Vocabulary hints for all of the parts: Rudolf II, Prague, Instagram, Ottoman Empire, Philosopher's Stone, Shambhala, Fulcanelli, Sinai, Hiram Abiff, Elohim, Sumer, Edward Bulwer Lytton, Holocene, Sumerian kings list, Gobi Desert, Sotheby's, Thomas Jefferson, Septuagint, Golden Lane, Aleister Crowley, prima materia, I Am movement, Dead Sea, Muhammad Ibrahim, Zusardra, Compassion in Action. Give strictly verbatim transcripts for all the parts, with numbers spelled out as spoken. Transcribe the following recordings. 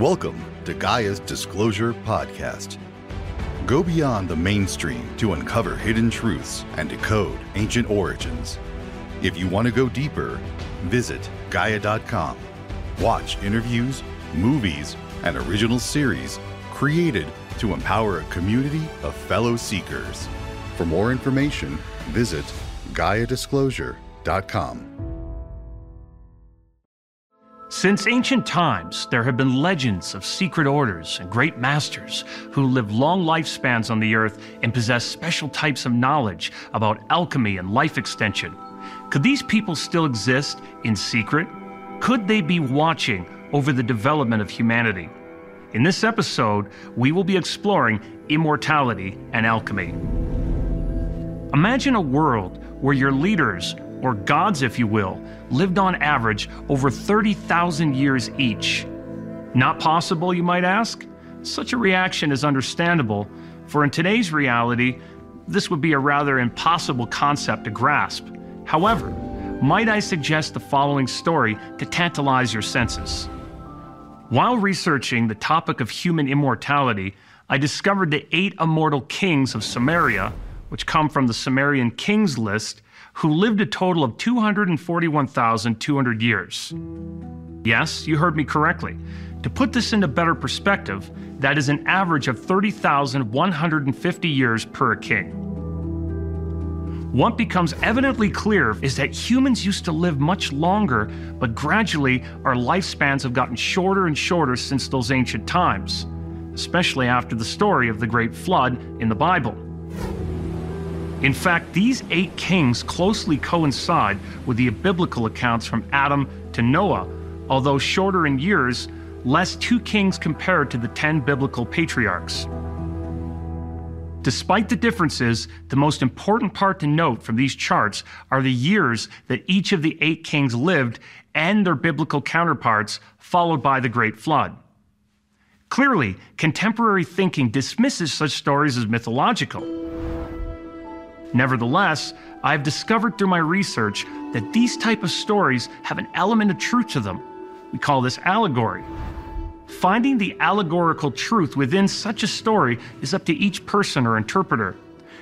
Welcome to Gaia's Disclosure Podcast. Go beyond the mainstream to uncover hidden truths and decode ancient origins. If you want to go deeper, visit Gaia dot com. Watch interviews, movies, and original series created to empower a community of fellow seekers. For more information, visit Gaia Disclosure dot com. Since ancient times, there have been legends of secret orders and great masters who live long lifespans on the earth and possess special types of knowledge about alchemy and life extension. Could these people still exist in secret? Could they be watching over the development of humanity? In this episode, we will be exploring immortality and alchemy. Imagine a world where your leaders, or gods if you will, lived on average over thirty thousand years each. Not possible, you might ask? Such a reaction is understandable, for in today's reality, this would be a rather impossible concept to grasp. However, might I suggest the following story to tantalize your senses? While researching the topic of human immortality, I discovered the eight immortal kings of Sumeria, which come from the Sumerian kings list, who lived a total of two hundred forty-one thousand two hundred years. Yes, you heard me correctly. To put this into better perspective, that is an average of thirty thousand one hundred fifty years per king. What becomes evidently clear is that humans used to live much longer, but gradually our lifespans have gotten shorter and shorter since those ancient times, especially after the story of the Great Flood in the Bible. In fact, these eight kings closely coincide with the biblical accounts from Adam to Noah, although shorter in years, less two kings compared to the ten biblical patriarchs. Despite the differences, the most important part to note from these charts are the years that each of the eight kings lived and their biblical counterparts, followed by the Great Flood. Clearly, contemporary thinking dismisses such stories as mythological. Nevertheless, I have discovered through my research that these type of stories have an element of truth to them. We call this allegory. Finding the allegorical truth within such a story is up to each person or interpreter.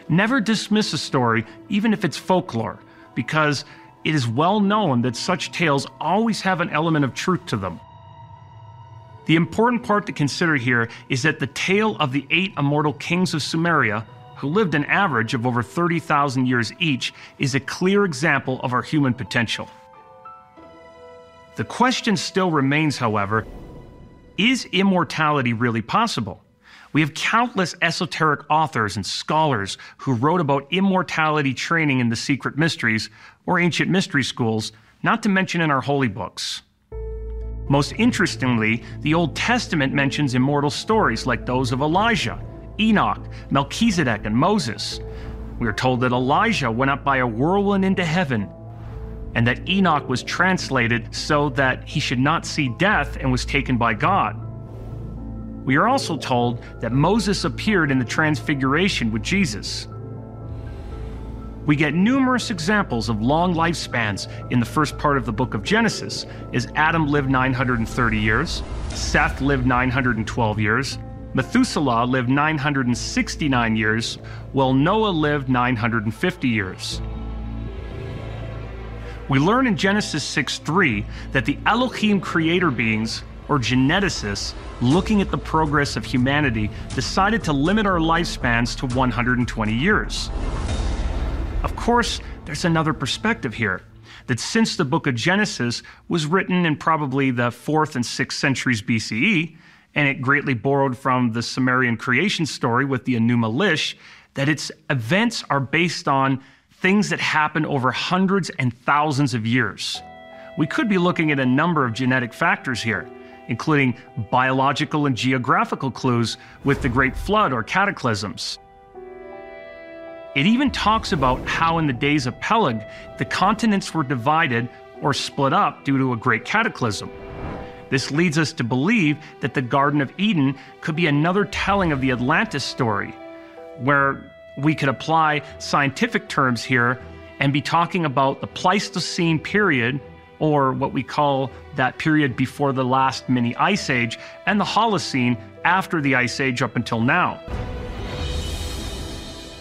Never dismiss a story, even if it's folklore, because it is well known that such tales always have an element of truth to them. The important part to consider here is that the tale of the eight immortal kings of Sumeria, who lived an average of over thirty thousand years each, is a clear example of our human potential. The question still remains, however, is immortality really possible? We have countless esoteric authors and scholars who wrote about immortality training in the secret mysteries or ancient mystery schools, not to mention in our holy books. Most interestingly, the Old Testament mentions immortal stories like those of Elijah, Enoch, Melchizedek, and Moses. We are told that Elijah went up by a whirlwind into heaven, and that Enoch was translated so that he should not see death and was taken by God. We are also told that Moses appeared in the Transfiguration with Jesus. We get numerous examples of long lifespans in the first part of the book of Genesis, as Adam lived nine hundred thirty years, Seth lived nine hundred twelve years, Methuselah lived nine hundred sixty-nine years, while Noah lived nine hundred fifty years. We learn in Genesis six three that the Elohim creator beings, or geneticists, looking at the progress of humanity, decided to limit our lifespans to one hundred twenty years. Of course, there's another perspective here, that since the book of Genesis was written in probably the fourth and sixth centuries B C E, and it greatly borrowed from the Sumerian creation story with the Enuma Elish, that its events are based on things that happen over hundreds and thousands of years. We could be looking at a number of genetic factors here, including biological and geographical clues with the Great Flood or cataclysms. It even talks about how in the days of Peleg, the continents were divided or split up due to a great cataclysm. This leads us to believe that the Garden of Eden could be another telling of the Atlantis story, where we could apply scientific terms here and be talking about the Pleistocene period or what we call that period before the last mini ice age, and the Holocene after the ice age up until now.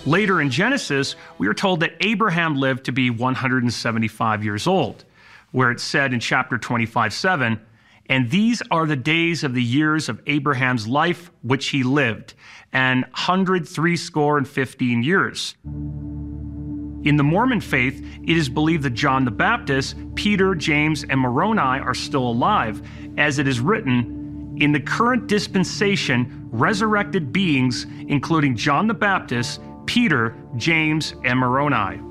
Later in Genesis, we are told that Abraham lived to be one hundred seventy-five years old, where it's said in chapter twenty-five, seven, "And these are the days of the years of Abraham's life, which he lived, and hundred threescore and fifteen years." In the Mormon faith, it is believed that John the Baptist, Peter, James, and Moroni are still alive, as it is written, "In the current dispensation, resurrected beings, including John the Baptist, Peter, James, and Moroni."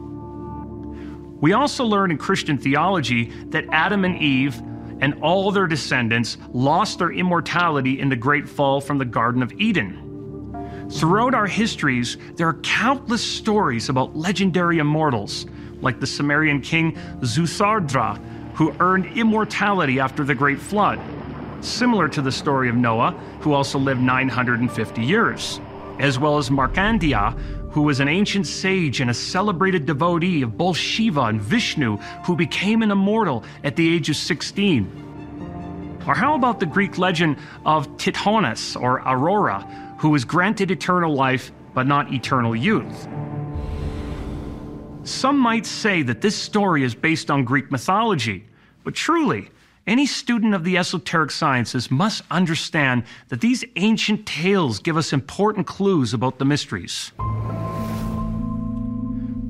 We also learn in Christian theology that Adam and Eve and all their descendants lost their immortality in the Great Fall from the Garden of Eden. Throughout our histories, there are countless stories about legendary immortals, like the Sumerian king Zusardra, who earned immortality after the Great Flood, similar to the story of Noah, who also lived nine hundred fifty years, as well as Markandia, who was an ancient sage and a celebrated devotee of both Shiva and Vishnu, who became an immortal at the age of sixteen. Or how about the Greek legend of Tithonus, or Aurora, who was granted eternal life but not eternal youth? Some might say that this story is based on Greek mythology, but truly, any student of the esoteric sciences must understand that these ancient tales give us important clues about the mysteries.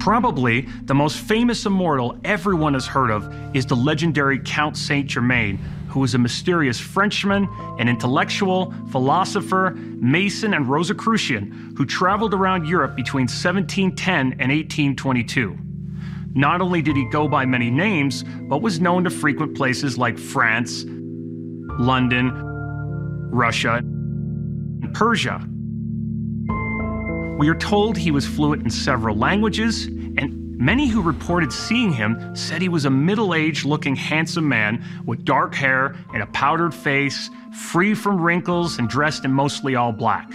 Probably the most famous immortal everyone has heard of is the legendary Count Saint Germain, who was a mysterious Frenchman, an intellectual, philosopher, Mason, and Rosicrucian who traveled around Europe between seventeen ten and eighteen twenty-two. Not only did he go by many names, but was known to frequent places like France, London, Russia, and Persia. We are told he was fluent in several languages, and many who reported seeing him said he was a middle-aged looking handsome man with dark hair and a powdered face, free from wrinkles and dressed in mostly all black.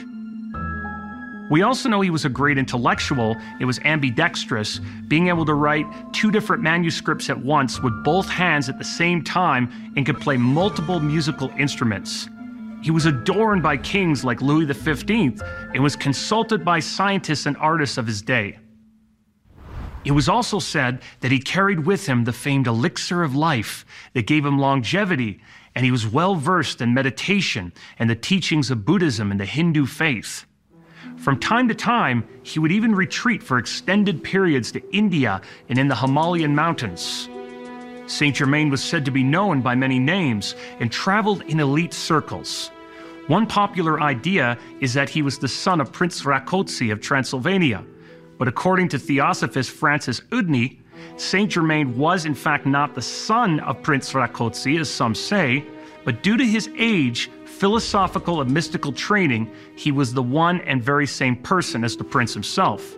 We also know he was a great intellectual and was ambidextrous, being able to write two different manuscripts at once with both hands at the same time and could play multiple musical instruments. He was adorned by kings like Louis the fifteenth and was consulted by scientists and artists of his day. It was also said that he carried with him the famed elixir of life that gave him longevity, and he was well versed in meditation and the teachings of Buddhism and the Hindu faith. From time to time, he would even retreat for extended periods to India and in the Himalayan mountains. Saint Germain was said to be known by many names and traveled in elite circles. One popular idea is that he was the son of Prince Rákóczi of Transylvania, but according to theosophist Francis Udney, Saint Germain was in fact not the son of Prince Rákóczi, as some say, but due to his age, philosophical, and mystical training, he was the one and very same person as the prince himself.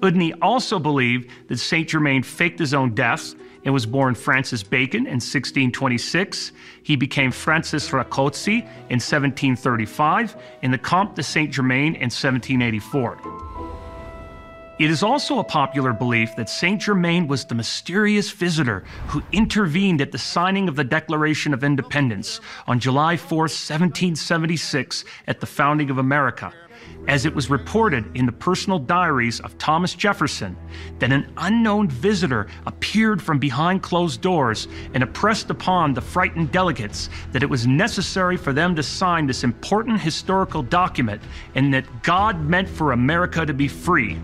Udney also believed that Saint Germain faked his own death and was born Francis Bacon in sixteen twenty-six. He became Francis Rákóczi in seventeen thirty-five and the Comte de Saint Germain in seventeen eighty-four. It is also a popular belief that Saint Germain was the mysterious visitor who intervened at the signing of the Declaration of Independence on July fourth, seventeen seventy-six at the founding of America, as it was reported in the personal diaries of Thomas Jefferson that an unknown visitor appeared from behind closed doors and impressed upon the frightened delegates that it was necessary for them to sign this important historical document and that God meant for America to be free.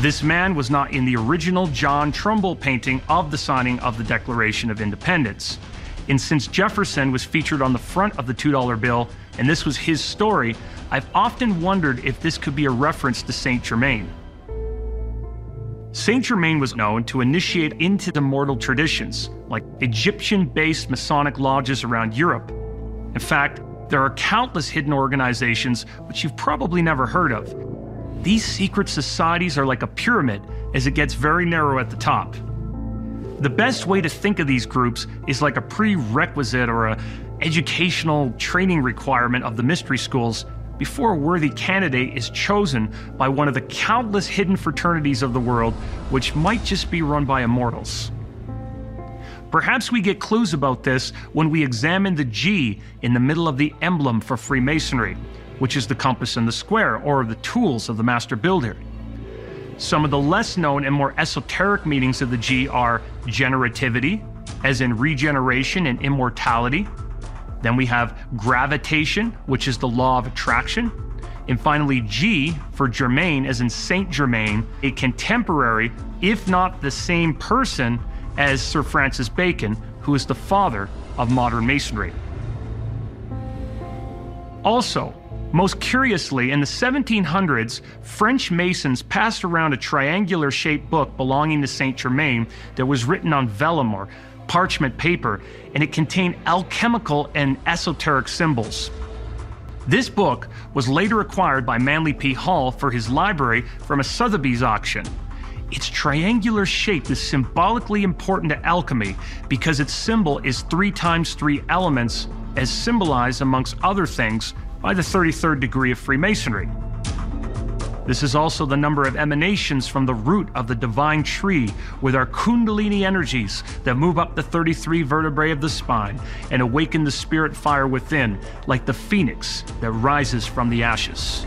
This man was not in the original John Trumbull painting of the signing of the Declaration of Independence. And since Jefferson was featured on the front of the two dollar bill, and this was his story, I've often wondered if this could be a reference to Saint Germain. Saint Germain was known to initiate into the mortal traditions, like Egyptian-based Masonic lodges around Europe. In fact, there are countless hidden organizations which you've probably never heard of. These secret societies are like a pyramid, as it gets very narrow at the top. The best way to think of these groups is like a prerequisite or a educational training requirement of the mystery schools, before a worthy candidate is chosen by one of the countless hidden fraternities of the world, which might just be run by immortals. Perhaps we get clues about this when we examine the G in the middle of the emblem for Freemasonry, which is the compass and the square, or the tools of the master builder. Some of the less known and more esoteric meanings of the G are generativity, as in regeneration and immortality. Then we have gravitation, which is the law of attraction. And finally, G for Germain, as in Saint Germain, a contemporary, if not the same person, as Sir Francis Bacon, who is the father of modern Masonry. Also, most curiously, in the seventeen hundreds, French Masons passed around a triangular-shaped book belonging to Saint Germain that was written on vellum or parchment paper, and it contained alchemical and esoteric symbols. This book was later acquired by Manly P. Hall for his library from a Sotheby's auction. Its triangular shape is symbolically important to alchemy because its symbol is three times three elements, as symbolized, amongst other things, by the thirty-third degree of Freemasonry. This is also the number of emanations from the root of the divine tree, with our kundalini energies that move up the thirty-three vertebrae of the spine and awaken the spirit fire within, like the phoenix that rises from the ashes.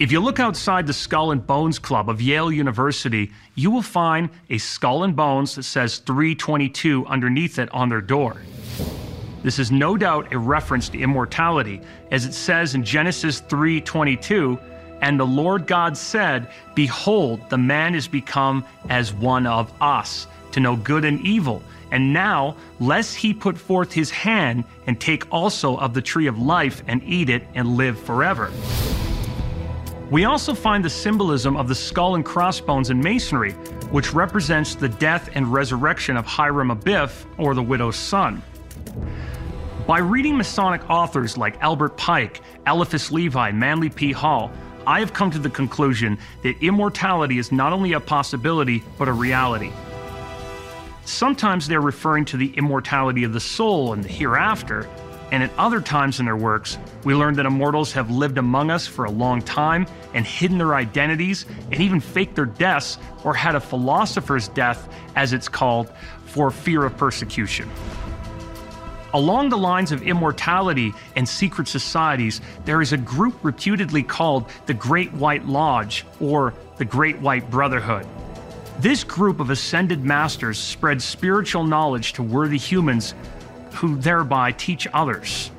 If you look outside the Skull and Bones Club of Yale University, you will find a skull and bones that says three twenty-two underneath it on their door. This is no doubt a reference to immortality, as it says in Genesis three twenty-two, "And the Lord God said, Behold, the man is become as one of us, to know good and evil. And now, lest he put forth his hand, and take also of the tree of life, and eat it, and live forever." We also find the symbolism of the skull and crossbones in Masonry, which represents the death and resurrection of Hiram Abiff, or the widow's son. By reading Masonic authors like Albert Pike, Eliphas Levi, Manly P. Hall, I have come to the conclusion that immortality is not only a possibility, but a reality. Sometimes they're referring to the immortality of the soul and the hereafter, and at other times in their works, we learn that immortals have lived among us for a long time and hidden their identities and even faked their deaths, or had a philosopher's death, as it's called, for fear of persecution. Along the lines of immortality and secret societies, there is a group reputedly called the Great White Lodge, or the Great White Brotherhood. This group of ascended masters spreads spiritual knowledge to worthy humans, who thereby teach others.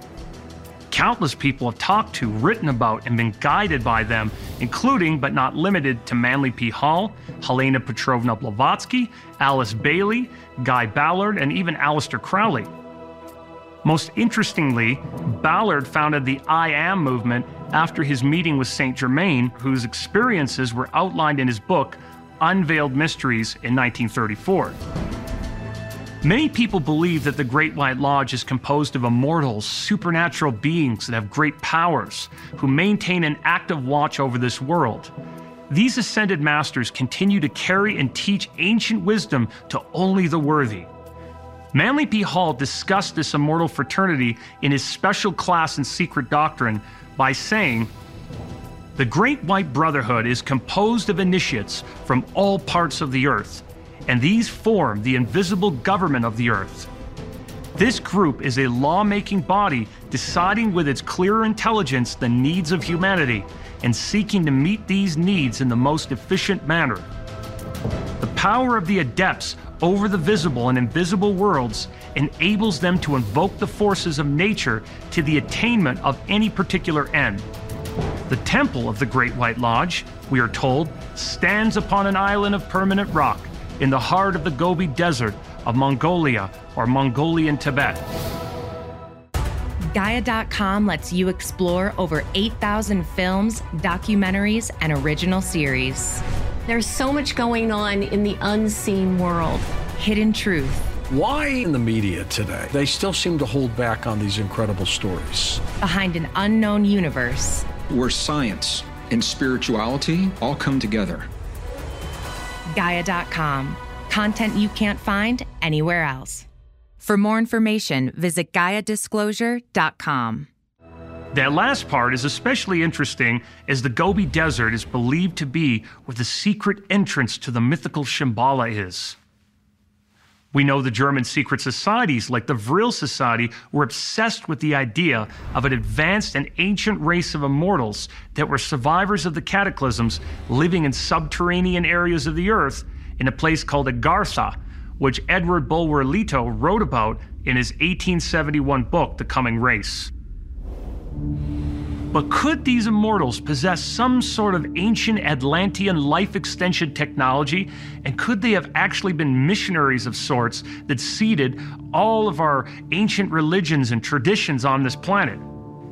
Countless people have talked to, written about, and been guided by them, including but not limited to Manly P. Hall, Helena Petrovna Blavatsky, Alice Bailey, Guy Ballard, and even Aleister Crowley. Most interestingly, Ballard founded the I Am movement after his meeting with Saint Germain, whose experiences were outlined in his book, Unveiled Mysteries, in nineteen thirty-four. Many people believe that the Great White Lodge is composed of immortals, supernatural beings that have great powers, who maintain an active watch over this world. These ascended masters continue to carry and teach ancient wisdom to only the worthy. Manly P. Hall discussed this immortal fraternity in his special class in Secret Doctrine by saying, "The Great White Brotherhood is composed of initiates from all parts of the earth, and these form the invisible government of the earth. This group is a law-making body deciding with its clear intelligence the needs of humanity and seeking to meet these needs in the most efficient manner. The power of the adepts over the visible and invisible worlds enables them to invoke the forces of nature to the attainment of any particular end. The temple of the Great White Lodge, we are told, stands upon an island of permanent rock in the heart of the Gobi Desert of Mongolia, or Mongolian Tibet." Gaia dot com lets you explore over eight thousand films, documentaries, and original series. There's so much going on in the unseen world. Hidden truth. Why in the media today, they still seem to hold back on these incredible stories? Behind an unknown universe. Where science and spirituality all come together. Gaia dot com. Content you can't find anywhere else. For more information, visit Gaia Disclosure dot com. That last part is especially interesting, as the Gobi Desert is believed to be where the secret entrance to the mythical Shambhala is. We know the German secret societies, like the Vril Society, were obsessed with the idea of an advanced and ancient race of immortals that were survivors of the cataclysms, living in subterranean areas of the earth in a place called Agartha, which Edward Bulwer Lytton wrote about in his eighteen seventy-one book, The Coming Race. But could these immortals possess some sort of ancient Atlantean life extension technology? And could they have actually been missionaries of sorts that seeded all of our ancient religions and traditions on this planet?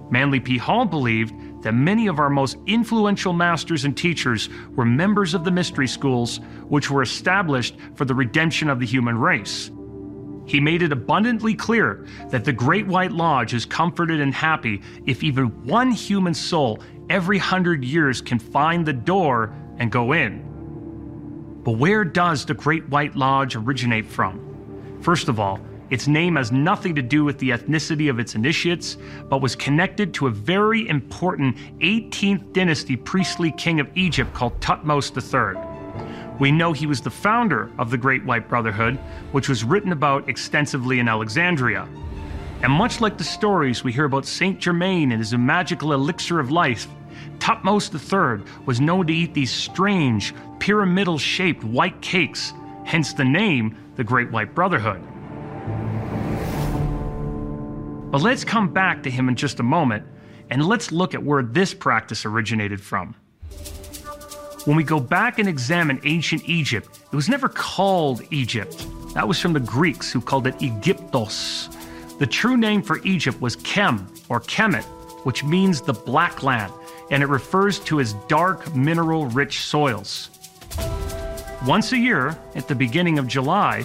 Manly P. Hall believed that many of our most influential masters and teachers were members of the mystery schools, which were established for the redemption of the human race. He made it abundantly clear that the Great White Lodge is comforted and happy if even one human soul every hundred years can find the door and go in. But where does the Great White Lodge originate from? First of all, its name has nothing to do with the ethnicity of its initiates, but was connected to a very important eighteenth dynasty priestly king of Egypt called Thutmose the third. We know he was the founder of the Great White Brotherhood, which was written about extensively in Alexandria. And much like the stories we hear about Saint Germain and his magical elixir of life, Thutmose the third was known to eat these strange, pyramidal-shaped white cakes, hence the name, the Great White Brotherhood. But let's come back to him in just a moment, and let's look at where this practice originated from. When we go back and examine ancient Egypt, it was never called Egypt. That was from the Greeks, who called it Aegyptos. The true name for Egypt was Kem, or Kemet, which means the black land, and it refers to its dark, mineral-rich soils. Once a year, at the beginning of July,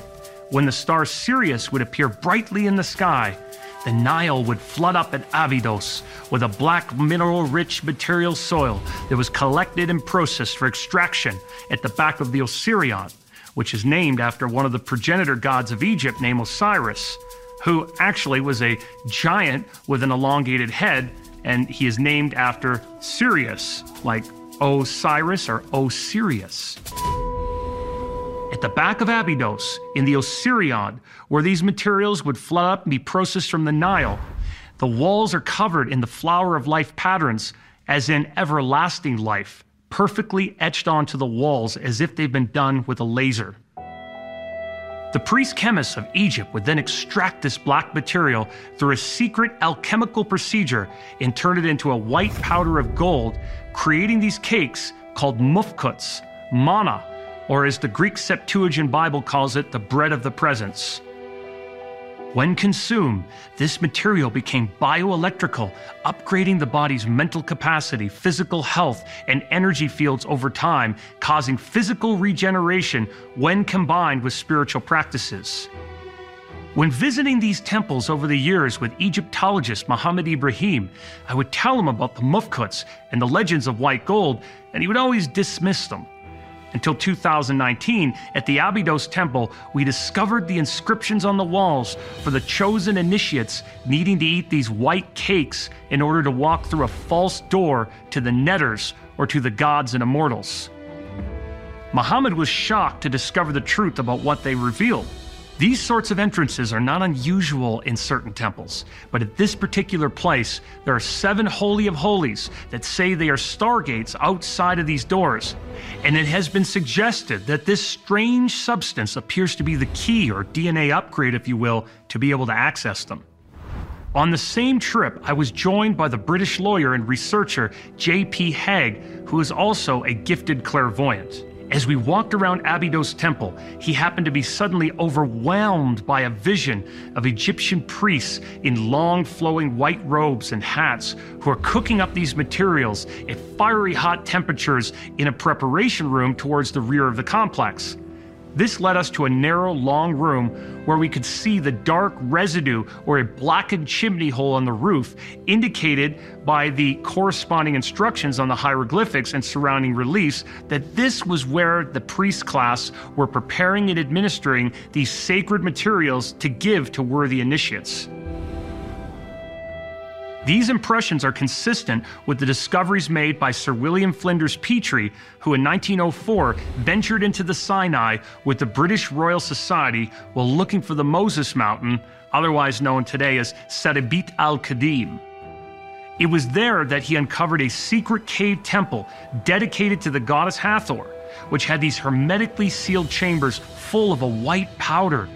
when the star Sirius would appear brightly in the sky, the Nile would flood up at Abydos with a black, mineral-rich material soil that was collected and processed for extraction at the back of the Osirion, which is named after one of the progenitor gods of Egypt named Osiris, who actually was a giant with an elongated head, and he is named after Sirius, like Osiris or Osirius. At the back of Abydos, in the Osirion, where these materials would flood up and be processed from the Nile, the walls are covered in the flower of life patterns, as in everlasting life, perfectly etched onto the walls as if they've been done with a laser. The priest chemists of Egypt would then extract this black material through a secret alchemical procedure and turn it into a white powder of gold, creating these cakes called mufkuts, mana, or as the Greek Septuagint Bible calls it, the bread of the presence. When consumed, this material became bioelectrical, upgrading the body's mental capacity, physical health, and energy fields over time, causing physical regeneration when combined with spiritual practices. When visiting these temples over the years with Egyptologist Muhammad Ibrahim, I would tell him about the mufkuts and the legends of white gold, and he would always dismiss them. Until two thousand nineteen, at the Abydos Temple, we discovered the inscriptions on the walls for the chosen initiates needing to eat these white cakes in order to walk through a false door to the netters, or to the gods and immortals. Muhammad was shocked to discover the truth about what they revealed. These sorts of entrances are not unusual in certain temples, but at this particular place, there are seven holy of holies that say they are stargates outside of these doors, and it has been suggested that this strange substance appears to be the key, or D N A upgrade, if you will, to be able to access them. On the same trip, I was joined by the British lawyer and researcher J P Haig, who is also a gifted clairvoyant. As we walked around Abydos Temple, he happened to be suddenly overwhelmed by a vision of Egyptian priests in long flowing white robes and hats who are cooking up these materials at fiery hot temperatures in a preparation room towards the rear of the complex. This led us to a narrow, long room where we could see the dark residue or a blackened chimney hole on the roof, indicated by the corresponding instructions on the hieroglyphics and surrounding reliefs that this was where the priest class were preparing and administering these sacred materials to give to worthy initiates. These impressions are consistent with the discoveries made by Sir William Flinders Petrie, who in nineteen oh four ventured into the Sinai with the British Royal Society while looking for the Moses Mountain, otherwise known today as Sarebit al-Qadim. It was there that he uncovered a secret cave temple dedicated to the goddess Hathor, which had these hermetically sealed chambers full of a white powder.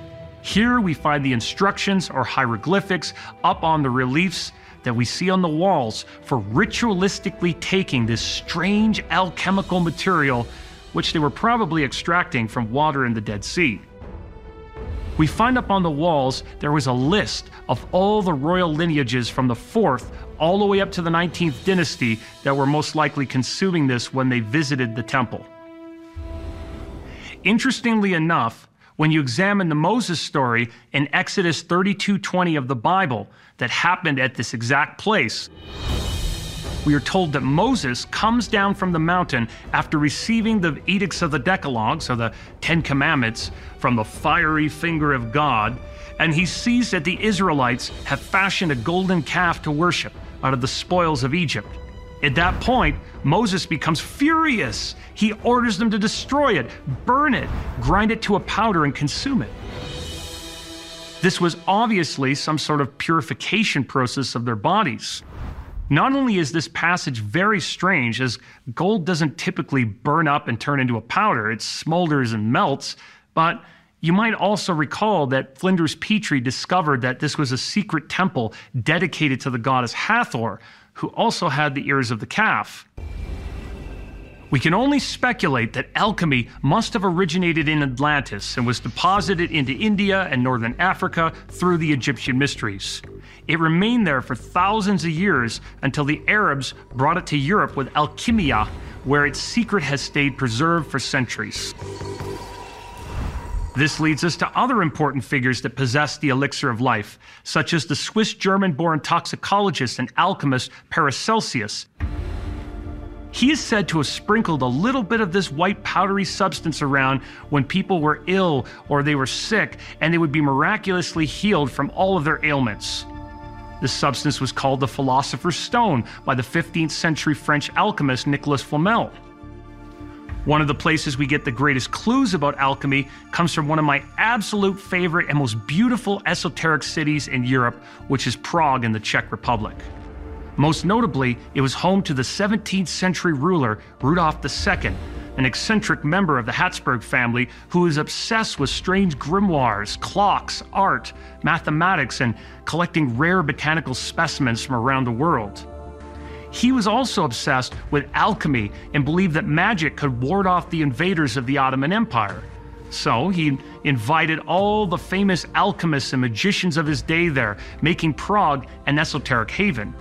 Here we find the instructions or hieroglyphics up on the reliefs that we see on the walls for ritualistically taking this strange alchemical material, which they were probably extracting from water in the Dead Sea. We find up on the walls there was a list of all the royal lineages from the fourth all the way up to the nineteenth dynasty that were most likely consuming this when they visited the temple. Interestingly enough, when you examine the Moses story in Exodus thirty-two twenty of the Bible that happened at this exact place, we are told that Moses comes down from the mountain after receiving the edicts of the Decalogue, so the Ten Commandments, from the fiery finger of God, and he sees that the Israelites have fashioned a golden calf to worship out of the spoils of Egypt. At that point, Moses becomes furious. He orders them to destroy it, burn it, grind it to a powder, and consume it. This was obviously some sort of purification process of their bodies. Not only is this passage very strange, as gold doesn't typically burn up and turn into a powder, it smolders and melts, but you might also recall that Flinders Petrie discovered that this was a secret temple dedicated to the goddess Hathor, who also had the ears of the calf. We can only speculate that alchemy must have originated in Atlantis and was deposited into India and northern Africa through the Egyptian mysteries. It remained there for thousands of years until the Arabs brought it to Europe with alchemia, where its secret has stayed preserved for centuries. This leads us to other important figures that possessed the elixir of life, such as the Swiss-German-born toxicologist and alchemist Paracelsus. He is said to have sprinkled a little bit of this white powdery substance around when people were ill or they were sick, and they would be miraculously healed from all of their ailments. This substance was called the Philosopher's Stone by the fifteenth century French alchemist Nicolas Flamel. One of the places we get the greatest clues about alchemy comes from one of my absolute favorite and most beautiful esoteric cities in Europe, which is Prague in the Czech Republic. Most notably, it was home to the seventeenth century ruler Rudolf the Second, an eccentric member of the Habsburg family who was obsessed with strange grimoires, clocks, art, mathematics, and collecting rare botanical specimens from around the world. He was also obsessed with alchemy and believed that magic could ward off the invaders of the Ottoman Empire. So he invited all the famous alchemists and magicians of his day there, making Prague an esoteric haven.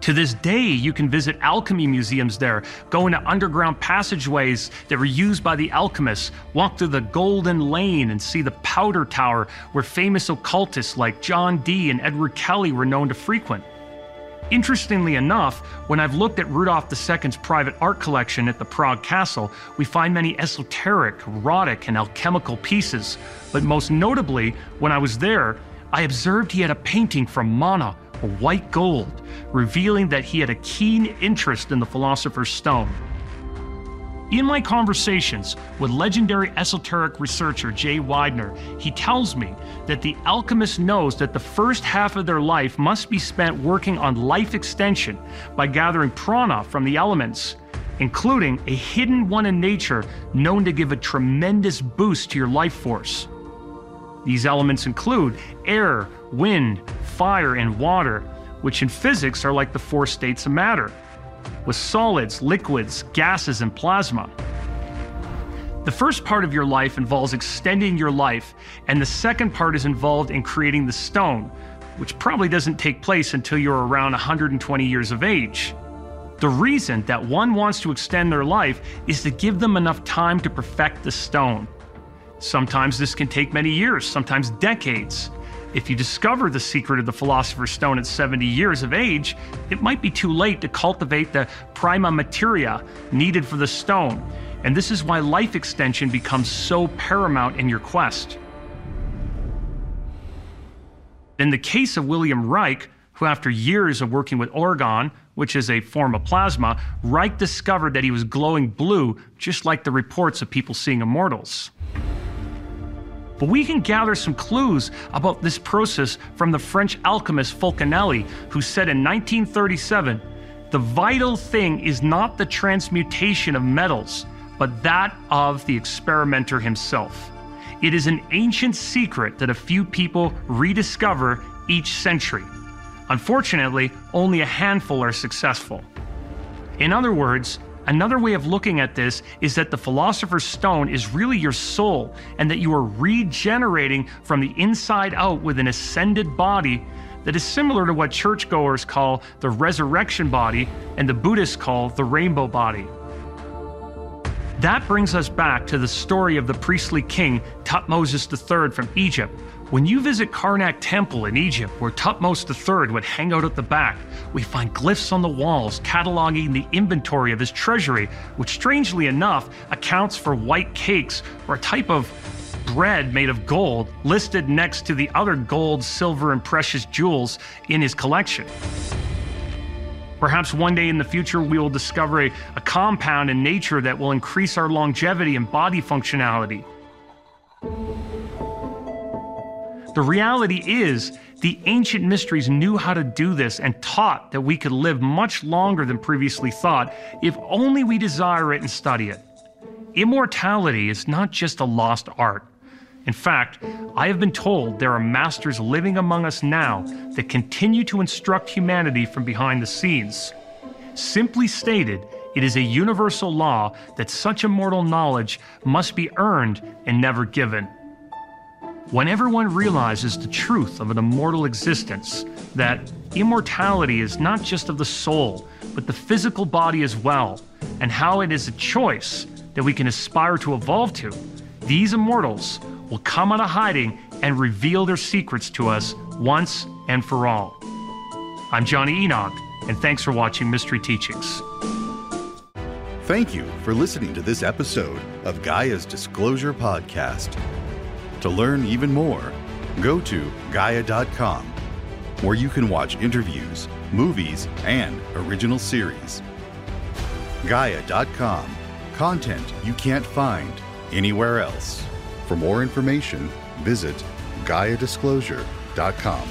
To this day, you can visit alchemy museums there, go into underground passageways that were used by the alchemists, walk through the Golden Lane and see the Powder Tower, where famous occultists like John Dee and Edward Kelly were known to frequent. Interestingly enough, when I've looked at Rudolf the Second's private art collection at the Prague Castle, we find many esoteric, erotic, and alchemical pieces. But most notably, when I was there, I observed he had a painting from mana, or white gold, revealing that he had a keen interest in the Philosopher's Stone. In my conversations with legendary esoteric researcher Jay Widener, he tells me that the alchemist knows that the first half of their life must be spent working on life extension by gathering prana from the elements, including a hidden one in nature known to give a tremendous boost to your life force. These elements include air, wind, fire, and water, which in physics are like the four states of matter, with solids, liquids, gases, and plasma. The first part of your life involves extending your life, and the second part is involved in creating the stone, which probably doesn't take place until you're around one hundred twenty years of age. The reason that one wants to extend their life is to give them enough time to perfect the stone. Sometimes this can take many years, sometimes decades. If you discover the secret of the Philosopher's Stone at seventy years of age, it might be too late to cultivate the prima materia needed for the stone. And this is why life extension becomes so paramount in your quest. In the case of William Reich, who after years of working with argon, which is a form of plasma, Reich discovered that he was glowing blue, just like the reports of people seeing immortals. But we can gather some clues about this process from the French alchemist Fulcanelli, who said in nineteen thirty-seven, "The vital thing is not the transmutation of metals, but that of the experimenter himself. It is an ancient secret that a few people rediscover each century. Unfortunately, only a handful are successful." In other words, another way of looking at this is that the Philosopher's Stone is really your soul, and that you are regenerating from the inside out with an ascended body that is similar to what churchgoers call the resurrection body and the Buddhists call the rainbow body. That brings us back to the story of the priestly king Thutmose the third from Egypt. When you visit Karnak Temple in Egypt, where Thutmose the third would hang out at the back, we find glyphs on the walls cataloging the inventory of his treasury, which strangely enough accounts for white cakes, or a type of bread made of gold, listed next to the other gold, silver, and precious jewels in his collection. Perhaps one day in the future we will discover a, a compound in nature that will increase our longevity and body functionality. The reality is, the ancient mysteries knew how to do this and taught that we could live much longer than previously thought if only we desire it and study it. Immortality is not just a lost art. In fact, I have been told there are masters living among us now that continue to instruct humanity from behind the scenes. Simply stated, it is a universal law that such immortal knowledge must be earned and never given. When everyone realizes the truth of an immortal existence, that immortality is not just of the soul, but the physical body as well, and how it is a choice that we can aspire to evolve to, these immortals will come out of hiding and reveal their secrets to us once and for all. I'm Johnny Enoch, and thanks for watching Mystery Teachings. Thank you for listening to this episode of Gaia's Disclosure Podcast. To learn even more, go to Gaia dot com, where you can watch interviews, movies, and original series. Gaia dot com, content you can't find anywhere else. For more information, visit Gaia Disclosure dot com.